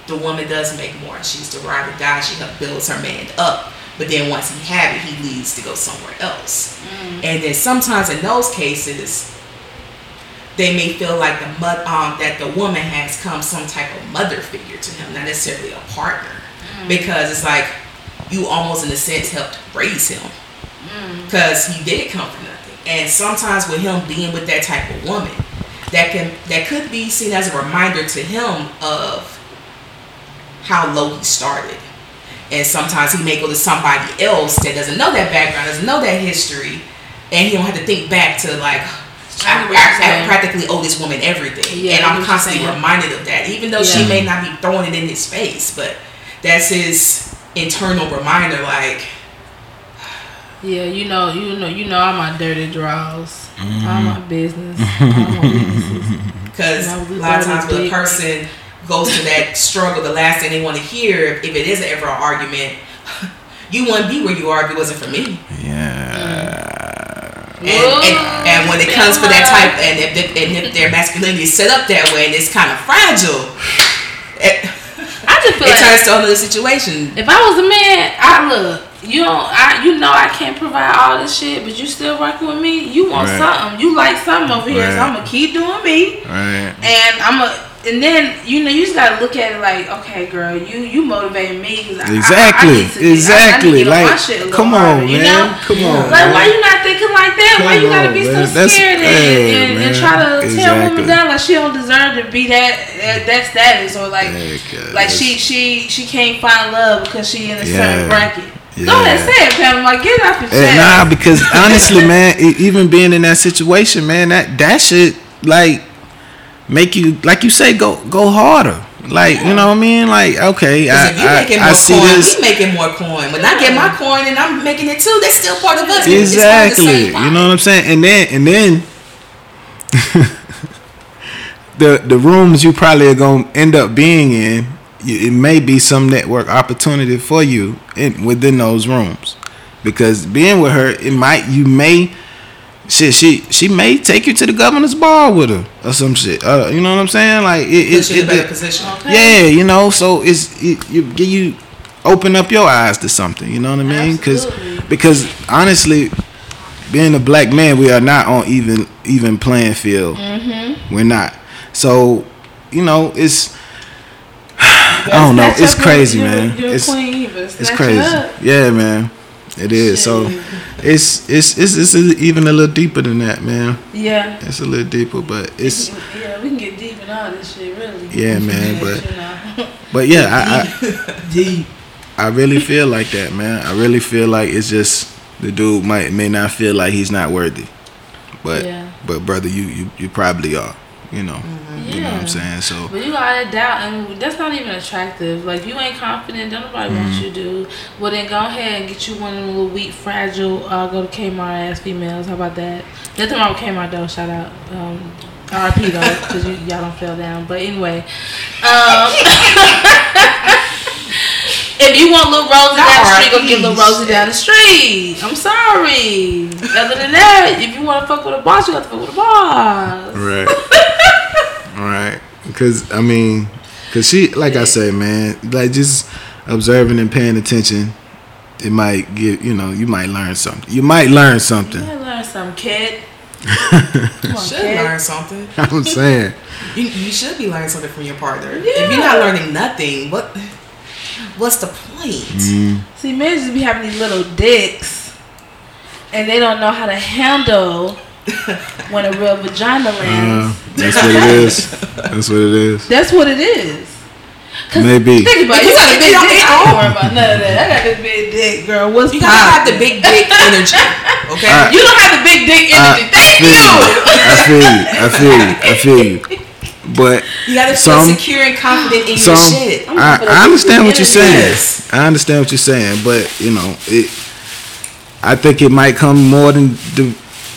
the woman does make more, and she's the ride or die, she helps build her man up, But then once he has it, he leaves to go somewhere else. Mm. And then sometimes in those cases, they may feel like that the woman has come some type of mother figure to him, not necessarily a partner. Mm. Because it's like you almost, in a sense, helped raise him. Because he did come from nothing. And sometimes with him being with that type of woman, that could be seen as a reminder to him of how low he started. And sometimes he may go to somebody else that doesn't know that background, doesn't know that history, and he don't have to think back to like, I practically owe this woman everything. Yeah, and I'm constantly reminded of that, even though she may not be throwing it in his face, but that's his internal reminder, like, yeah, you know, all my dirty draws, all my business, all my weaknesses. Because a lot of times when a person goes to that struggle, the last thing they want to hear, if it is ever an argument, you wouldn't be where you are if it wasn't for me. Yeah. And when it comes for that type, and if their masculinity is set up that way, and it's kind of fragile. It turns to another situation. If I was a man, I can't provide all this shit, but you still working with me. You want something, you like something over here, so I'm gonna keep doing me. Right. And then you just gotta look at it like, okay, girl, you motivating me. Exactly. Like, come on, man. Come on. Like, why you not thinking like that? Why you gotta be so scared and try to tear a woman down like she don't deserve to be that status, or like she can't find love because she in a certain bracket. Yeah. Go ahead, say it, Pam. Like, get off your chest. Nah, because honestly, man, even being in that situation, man, that shit like make you, like you say, go harder. Like, you know what I mean? Like, okay, I see coin, this. We making more coin. When I get my coin and I'm making it too, that's still part of us. Exactly. You know what I'm saying? And then the rooms you probably are gonna end up being in, it may be some network opportunity for you within those rooms, because being with her, she may take you to the governor's ball with her or some shit. You know what I'm saying? Like, it's a better position. Okay. Yeah, you know. So you open up your eyes to something. You know what I mean? Because honestly, being a black man, we are not on even playing field. Mm-hmm. We're not. So you know it's. I don't know. It's crazy, man. It's crazy. Yeah, man. It is. Shit. So it's even a little deeper than that, man. Yeah. It's a little deeper, but it's. Yeah, we can get deep in all this shit, really. Yeah, man. But yeah, I really feel like that, man. I really feel like it's just the dude may not feel like he's not worthy, but brother, you probably are. You know. Mm-hmm. You know what I'm saying? So, but you gotta doubt, and that's not even attractive. Like, you ain't confident, don't nobody want you to do. Well, then go ahead and get you one of them little weak, fragile, go to Kmart ass females. How about that? Nothing wrong with Kmart though, shout out. R.I.P. though, because y'all don't fell down. But anyway. If you want little Rosie down the street, go get little Rosie down the street. I'm sorry. Other than that, if you want to fuck with a boss, you got to fuck with a boss. Right. Right. Because she, like I say, man, like just observing and paying attention, it might give, you might learn something. You might learn something, kid. You should learn something. I'm saying. You should be learning something from your partner. Yeah. If you're not learning nothing, what's the point? Mm. See, men just be having these little dicks, and they don't know how to handle when a real vagina lands. That's what it is. Maybe. Think about it. You got a big dick. I don't worry about none of that. I got this big dick, girl. What's you gotta have the big dick energy. Okay. You don't have the big dick energy. I feel you. But you gotta feel secure and confident in your shit. I understand what you're saying. But I think it might come more than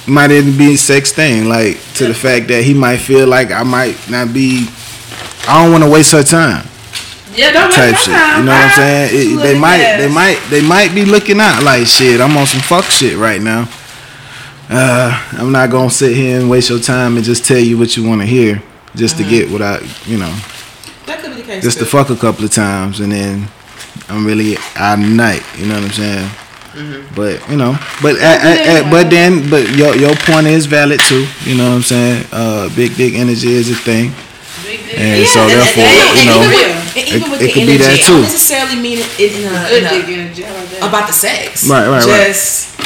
might even be a sex thing. Like, to the fact that he might feel like I don't want to waste her time. Yeah, don't waste her time. You know what I'm saying? They might be looking out like, shit, I'm on some fuck shit right now. I'm not gonna sit here and waste your time and just tell you what you want to hear. Just to get what I, that could be the case. Just to fuck a couple of times and then I'm really out of night. You know what I'm saying? Mm-hmm. But you know, but your point is valid too. You know what I'm saying? Big dick energy is a thing, so therefore, you know, it could be that too. It doesn't necessarily mean it's good about the sex. Right. Just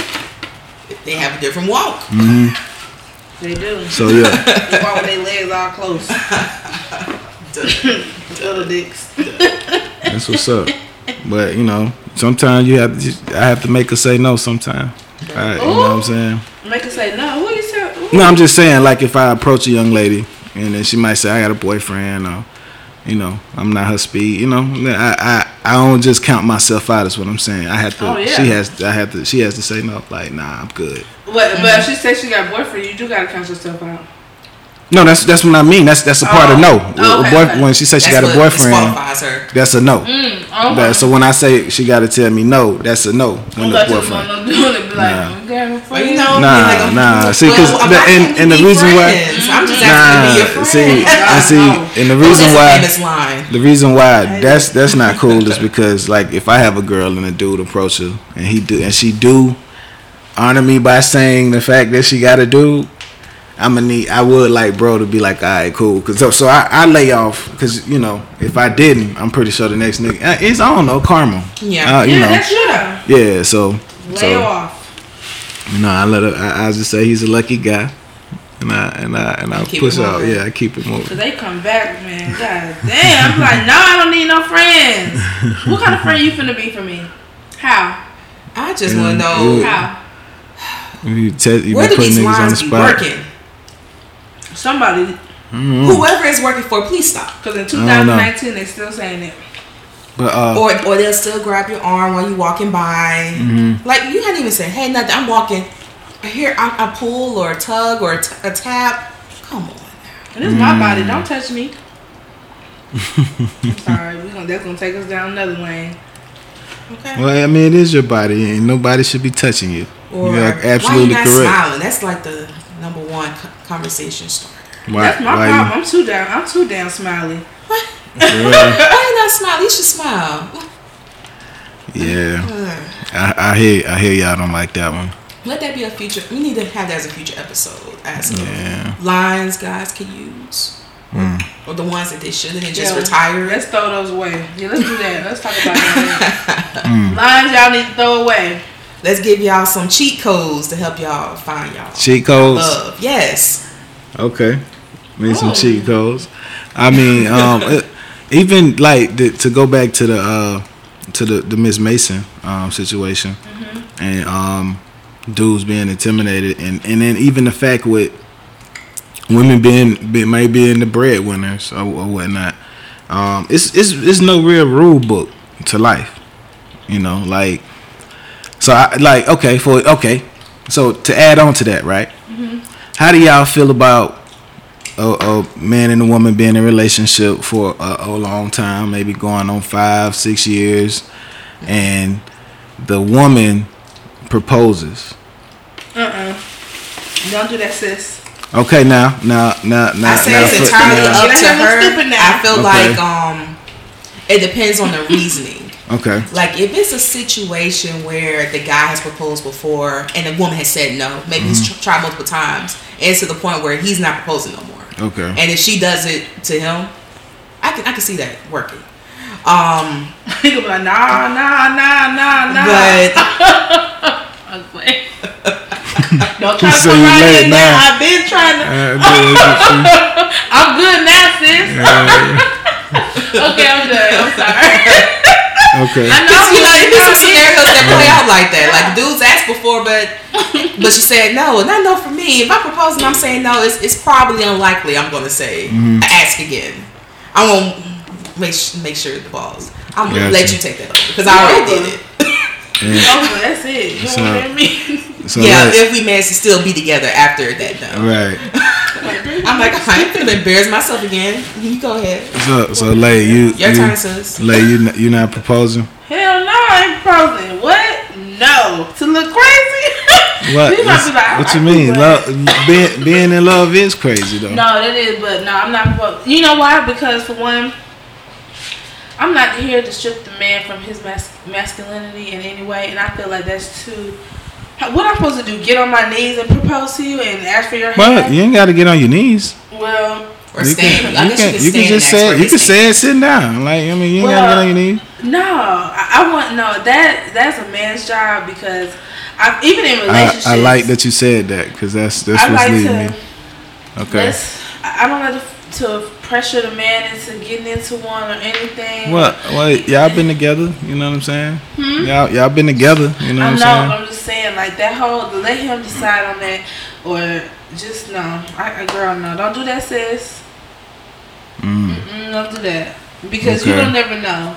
they have a different walk. Mm-hmm. They do. So yeah, they walk with their legs all close. Little dicks. That's what's up. But you know, sometimes you have to. I have to make her say no. Sometimes, right, you know what I'm saying. Make her say no. What you say? Ooh. No, I'm just saying. Like if I approach a young lady and then she might say, "I got a boyfriend," or you know, I'm not her speed. You know, I don't just count myself out. Is what I'm saying. I have to. Oh, yeah. She has to say no. Like nah, I'm good. But if she says she got a boyfriend, you do gotta count yourself out. No, that's what I mean. That's a part of no. Oh, okay. When she says she got a boyfriend, that's a no. So when I say she got to tell me no, that's a no. When the boyfriend, nah. See, because and the reason why, the reason why that's not cool is because like if I have a girl and a dude approach her and she honor me by saying the fact that she got a dude. I would like bro to be like, all right, cool. Cause so I lay off, cause you know if I didn't, I'm pretty sure the next nigga is I don't know karma. Yeah, that's true. Yeah, so lay off. No, I just say he's a lucky guy, and I push out. Yeah, I keep it moving. Cause they come back, man. God damn, I'm like, no, I don't need no friends. What kind of friend you finna be for me? How? I just wanna know how. You where do these niggas on the spot? Working? Somebody, whoever it's working for, please stop. Because in 2019, they're still saying it. But, or they'll still grab your arm while you're walking by. Mm-hmm. Like, you hadn't even said, hey, nothing. I'm walking. Here, I pull or a tug or a tap. Come on. And it's my body. Don't touch me. I'm sorry. That's going to take us down another lane. Okay. Well, I mean, it is your body, and nobody should be touching you. Or, you're absolutely why are you not correct. Smiling? That's like the number one conversation starter. That's my problem. I'm too down. Smiley. What? Why you not smile? You should smile. Yeah. I hear y'all don't like that one. Let that be a feature. We need to have that as a future episode. As lines guys can use. Or the ones that they shouldn't and just retire. Let's throw those away. Yeah, let's do that. Let's talk about that. Lines y'all need to throw away. Let's give y'all some cheat codes to help y'all find y'all. Cheat codes? Yes. Okay. Need some cheat codes. I mean, even like to go back to the Miss Mason situation, mm-hmm. and dudes being intimidated, and then even the fact with women being the breadwinners or whatnot. It's no real rule book to life, you know, like. So I like So to add on to that, right? Mm-hmm. How do y'all feel about a man and a woman being in a relationship for a long time, maybe going on 5-6 years, and the woman proposes? Don't do that, sis. Okay, now. I say it's entirely up to her. I feel like it depends on the reasoning. Okay. Like if it's a situation where the guy has proposed before and the woman has said no, maybe he's tried multiple times, and it's to the point where he's not proposing no more. Okay. And if she does it to him, I can see that working. He could be like nah. But I was like, don't try to come right in now. I've been trying to. I'm good now, sis. Okay, I'm done. I'm sorry. Okay. I know you like there's some scenarios that play out like that. Like dudes asked before, but she said no, and I know for me, if I propose and I'm saying no, it's probably unlikely I'm gonna say ask again. I won't make sure it falls. I'm gonna let you take that over because I already did it. That's it. You know what I mean? If we manage to still be together after that, though. Right. I'm like, I ain't gonna embarrass myself again. You go ahead. So Lay, your turn, sis. Lay, you not proposing? Hell no, I ain't proposing. What? No, to look crazy. What? What you mean? Love, being in love is crazy though. No, that is, but no, I'm not proposing. You know why? Because for one, I'm not here to strip the man from his masculinity in any way, and I feel like that's too... What I'm supposed to do? Get on my knees and propose to you and ask for your hand? Well, you ain't got to get on your knees. Well... Or stand. I guess you can just say it. You can say it sitting down. Like, I mean, you ain't got to get on your knees. No. I want... No, that's a man's job because... even in relationships... I like that you said that because that's what's like leading me. Okay. I don't like to pressure the man into getting into one or anything. Well, y'all been together, you know what I'm saying? Hmm? Y'all been together, you know what I'm saying? I know, but I'm just saying, like, that whole, let him decide on that, or just, no. Girl, no, don't do that, sis. Don't do that. Because you don't never know.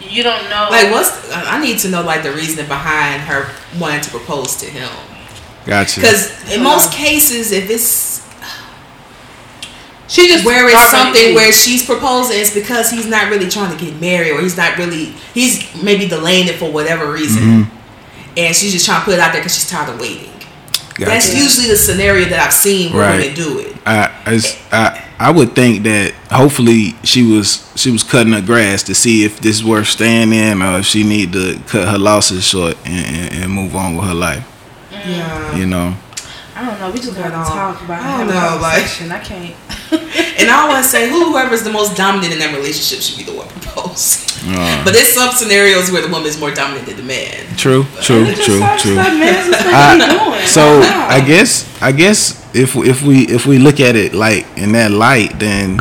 You don't know. Like, I need to know, like, the reasoning behind her wanting to propose to him. Gotcha. Because in most cases, if it's... She just where it's something where she's proposing is because he's not really trying to get married, or he's maybe delaying it for whatever reason, and she's just trying to put it out there because she's tired of waiting. Gotcha. That's usually the scenario that I've seen where women do it. I would think that hopefully she was cutting her grass to see if this is worth staying in, or if she need to cut her losses short and move on with her life. Yeah, you know. I don't know. We just gotta talk about conversation. I can't. And I always say, whoever's the most dominant in that relationship should be the one proposed. But there's some scenarios where the woman is more dominant than the man. True. So I guess if we look at it like in that light, then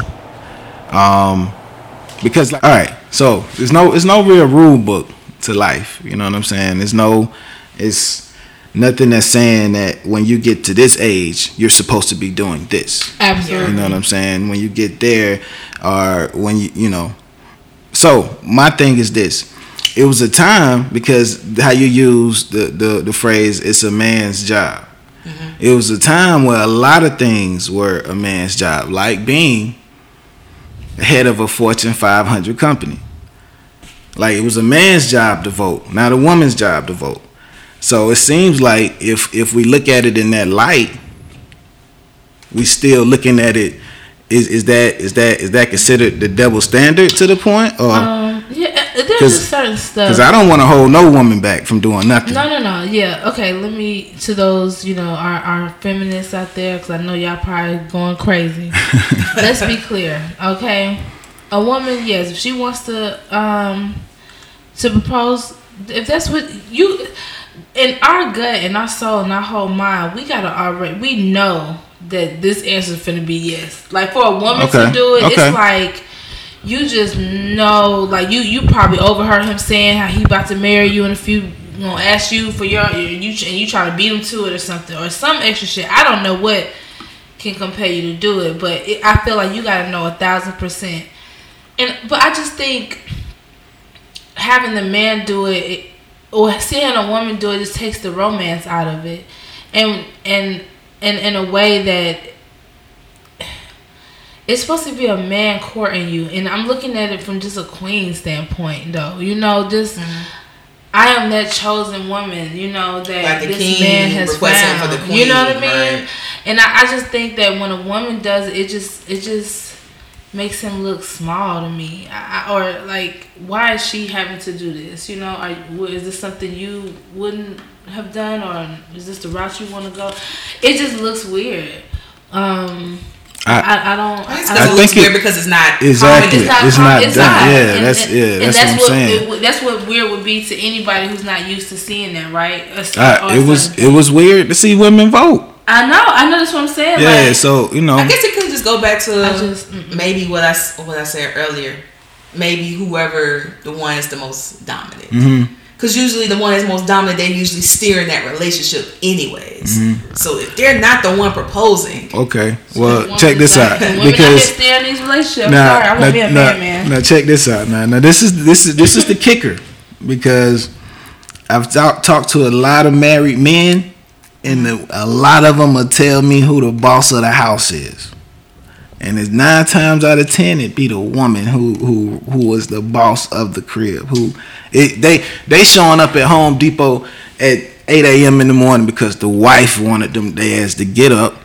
because like, all right, so there's no real rule book to life. You know what I'm saying? It's nothing that's saying that when you get to this age, you're supposed to be doing this. Absolutely. You know what I'm saying? When you get there, or when you know. So my thing is this: it was a time, because how you use the phrase "it's a man's job." Mm-hmm. It was a time where a lot of things were a man's job, like being head of a Fortune 500 company. Like, it was a man's job to vote, not a woman's job to vote. So it seems like if we look at it in that light, we still looking at it. Is that considered the double standard to the point? Or yeah, there's a certain stuff. Because I don't want to hold no woman back from doing nothing. No. Yeah, okay. Let me to those our feminists out there, because I know y'all probably going crazy. Let's be clear, okay? A woman, yes, if she wants to propose, if that's what you. In our gut and our soul and our whole mind, we know that this answer is finna be yes. Like, for a woman to do it, it's like you just know, like you probably overheard him saying how he about to marry you in a few, gonna ask you for you trying to beat him to it or something, or some extra shit. I don't know what can compel you to do it, but I feel like you gotta know 1,000%. But I just think having the man do it or seeing a woman do it just takes the romance out of it, and in a way that it's supposed to be a man courting you. And I'm looking at it from just a queen standpoint, though. I am that chosen woman. That like this man has found. For the queen, you know what I mean? Right. And I just think that when a woman does it, it just makes him look small to me, or like, why is she having to do this? Is this something you wouldn't have done, or is this the route you want to go? It just looks weird. I don't. I think it's weird because it's not exactly. It's not done. Yeah, that's what I'm saying. That's what weird would be to anybody who's not used to seeing that, right? It was weird to see women vote. I know that's what I'm saying. Yeah, like, so I guess it could just go back to maybe what I said earlier. Maybe whoever the one is the most dominant, because usually the one that's most dominant, they usually steer in that relationship anyways. So if they're not the one proposing, check this out. Because steer in these relationships. I won't be a man. Now check this out. Now this is the kicker, because I've talked to a lot of married men. And a lot of them will tell me who the boss of the house is, and it's 9 times out of 10 it be the woman who was the boss of the crib. They showing up at Home Depot at 8 a.m. in the morning because the wife wanted them dads to get up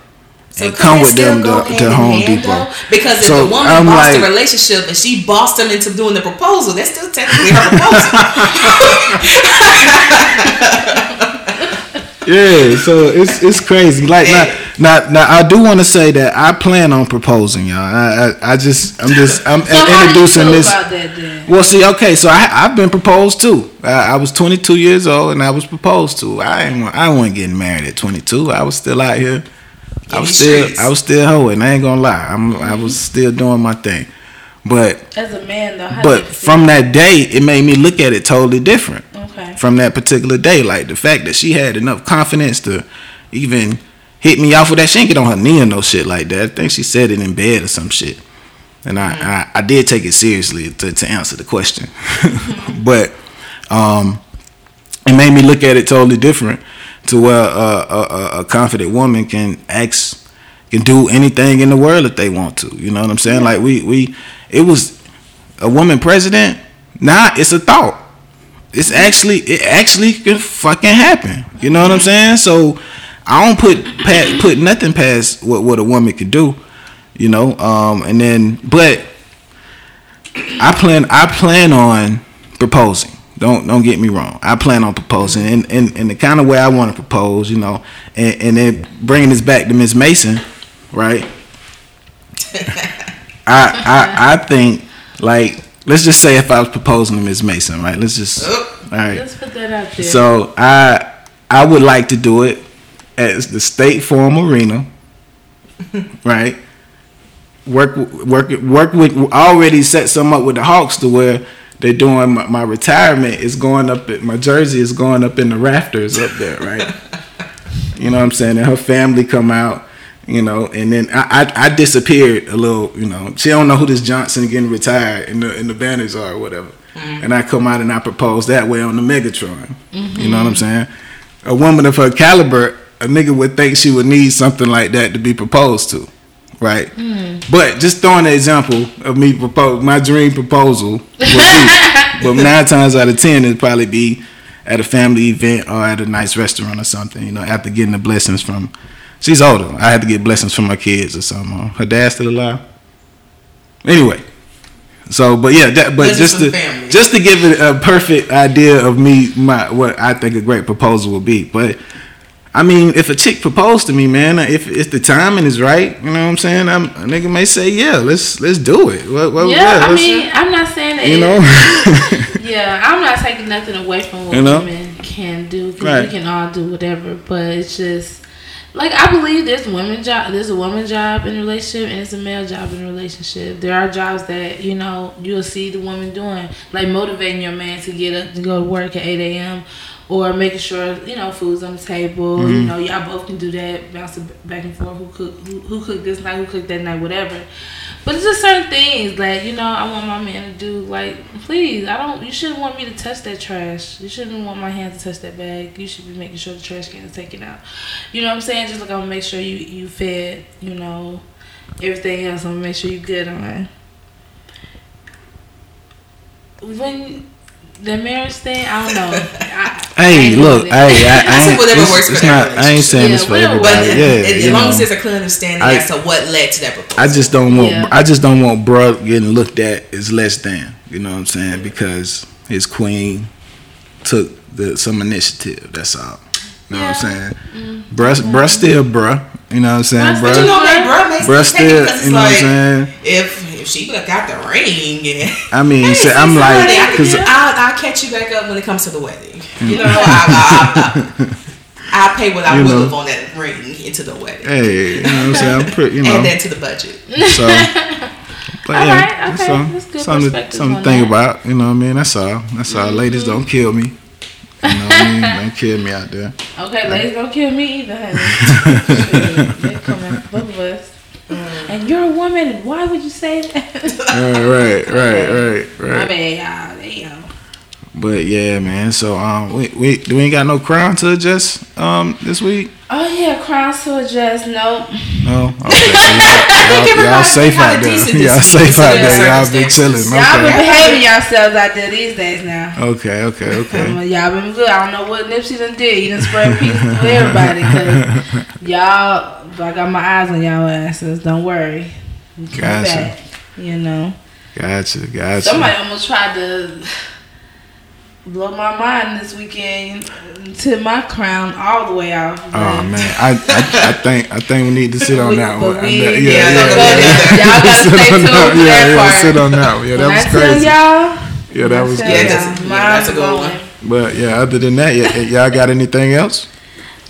So and come with them to Home Depot. Because if the woman bossed the relationship and she bossed them into doing the proposal, that's still technically her proposal. Yeah, so it's crazy. Like now I do want to say that I plan on proposing, y'all. I'm so introducing this. How do you feel about that, then? Well, see, okay, so I've been proposed to. I was 22 years old and I was proposed to. I wasn't getting married at 22. I was still out here. I was still hoeing. I ain't gonna lie. I was still doing my thing, but as a man, though. But from that day, it made me look at it totally different. Okay. From that particular day, like the fact that she had enough confidence to even hit me off with that. She didn't get on her knee or no shit like that. I think she said it in bed or some shit. And I did take it seriously to answer the question, but it made me look at it totally different. To where a confident woman can do anything in the world if they want to. You know what I'm saying? Yeah. Like it was a woman president. Nah, it's a thought. It actually can fucking happen. You know what I'm saying? So I don't put nothing past what a woman can do. You know, but I plan on proposing. Don't get me wrong. I plan on proposing in the kind of way I want to propose, you know, and then bringing this back to Miss Mason, right? I think, like, let's just say if I was proposing to Miss Mason, right? All right. Let's put that out there. So I would like to do it at the State Farm Arena, right? Work with already set some up with the Hawks to where. They're doing my retirement is going up. My jersey is going up in the rafters up there, right? You know what I'm saying? And her family come out, you know, and then I disappeared a little, you know. She don't know who this Johnson getting retired and the banners are or whatever. Mm-hmm. And I come out and I propose that way on the Megatron. Mm-hmm. You know what I'm saying? A woman of her caliber, a nigga would think she would need something like that to be proposed to, right? Mm. But just throwing an example of me propose, my dream proposal would be, but 9 times out of 10 it'd probably be at a family event or at a nice restaurant or something, you know, after getting the blessings from, she's older, I had to get blessings from her kids or something. Her dad's still alive anyway, so but yeah that, but just to give it a perfect idea of what I think a great proposal would be. But I mean, if a chick proposed to me, man, if the timing is right, you know what I'm saying? A nigga may say, yeah, let's do it. I mean, I'm not saying that. You know? Yeah, I'm not taking nothing away from what women can do. Right. We can all do whatever, but it's just, like, I believe there's a woman job in a relationship and there's a male job in a relationship. There are jobs that, you know, you'll see the woman doing, like motivating your man to get up to go to work at 8 a.m., or making sure, you know, food's on the table. Mm-hmm. You know, y'all both can do that. Bounce back and forth. Who cooked this night? Who cooked that night? Whatever. But it's just certain things that, you know, I want my man to do. Like, please, you shouldn't want me to touch that trash. You shouldn't want my hand to touch that bag. You should be making sure the trash can is taken out. You know what I'm saying? Just like I'm going to make sure you fed, you know, everything else. I'm going to make sure you good on it. When the marriage thing, I don't know. I ain't saying this for everybody. As long as there's a clear understanding as to what led to that proposal. I just don't want bro getting looked at as less than. You know what I'm saying? Because his queen took some initiative. That's all. You know what I'm saying? Mm-hmm. Bruh still bruh. You know what I'm saying? Bruh, you know that bruh makes still. You know what I'm saying? If she got the ring, and I mean, hey, so I'm like, because I'll catch you back up when it comes to the wedding. You know, I pay what I will on that ring into the wedding. Hey, you know what I'm saying? Add that to the budget. So, but yeah, all right, okay, that's good something to think about. You know what I mean? That's all. That's all. Mm-hmm. Ladies, don't kill me. You know what I mean? Don't kill me out there. Okay, ladies, don't kill me either. They come after both of us. And you're a woman, and why would you say that? Right. My bad, y'all. But yeah, man. So we ain't got no crown to adjust this week. Oh yeah, crowns to adjust. Nope. No. Okay. Y'all safe out there. Y'all safe out there. Y'all be chilling. Okay. Y'all been behaving yourselves out there these days now. Okay. Y'all been good. I don't know what Nipsey done did. He done spread peace to everybody. Cause y'all, I got my eyes on y'all asses. Don't worry. Gotcha. You know. Gotcha. Somebody almost tried to blow my mind this weekend to my crown all the way out. Oh man, I think we need to sit on that one. Y'all gotta stay tuned for that part. Sit on that one. Yeah, that was crazy. Yeah, that was crazy. That's a good one. But yeah, other than that, y'all got anything else?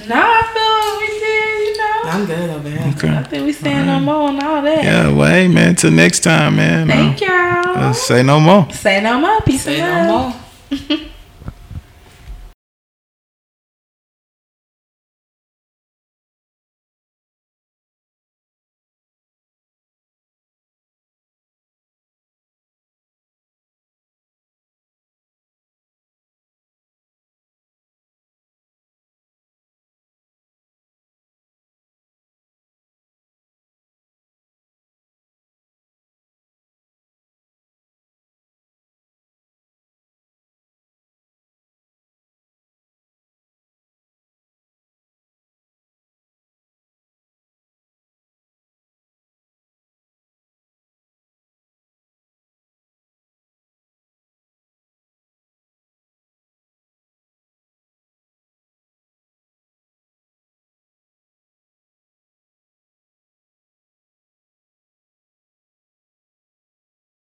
No, I feel like we did. You know, I'm good over here. Okay. I think we saying no more and all that. Yeah, well, hey man, till next time, man. Thank y'all. Say no more. Peace and love. Say no more.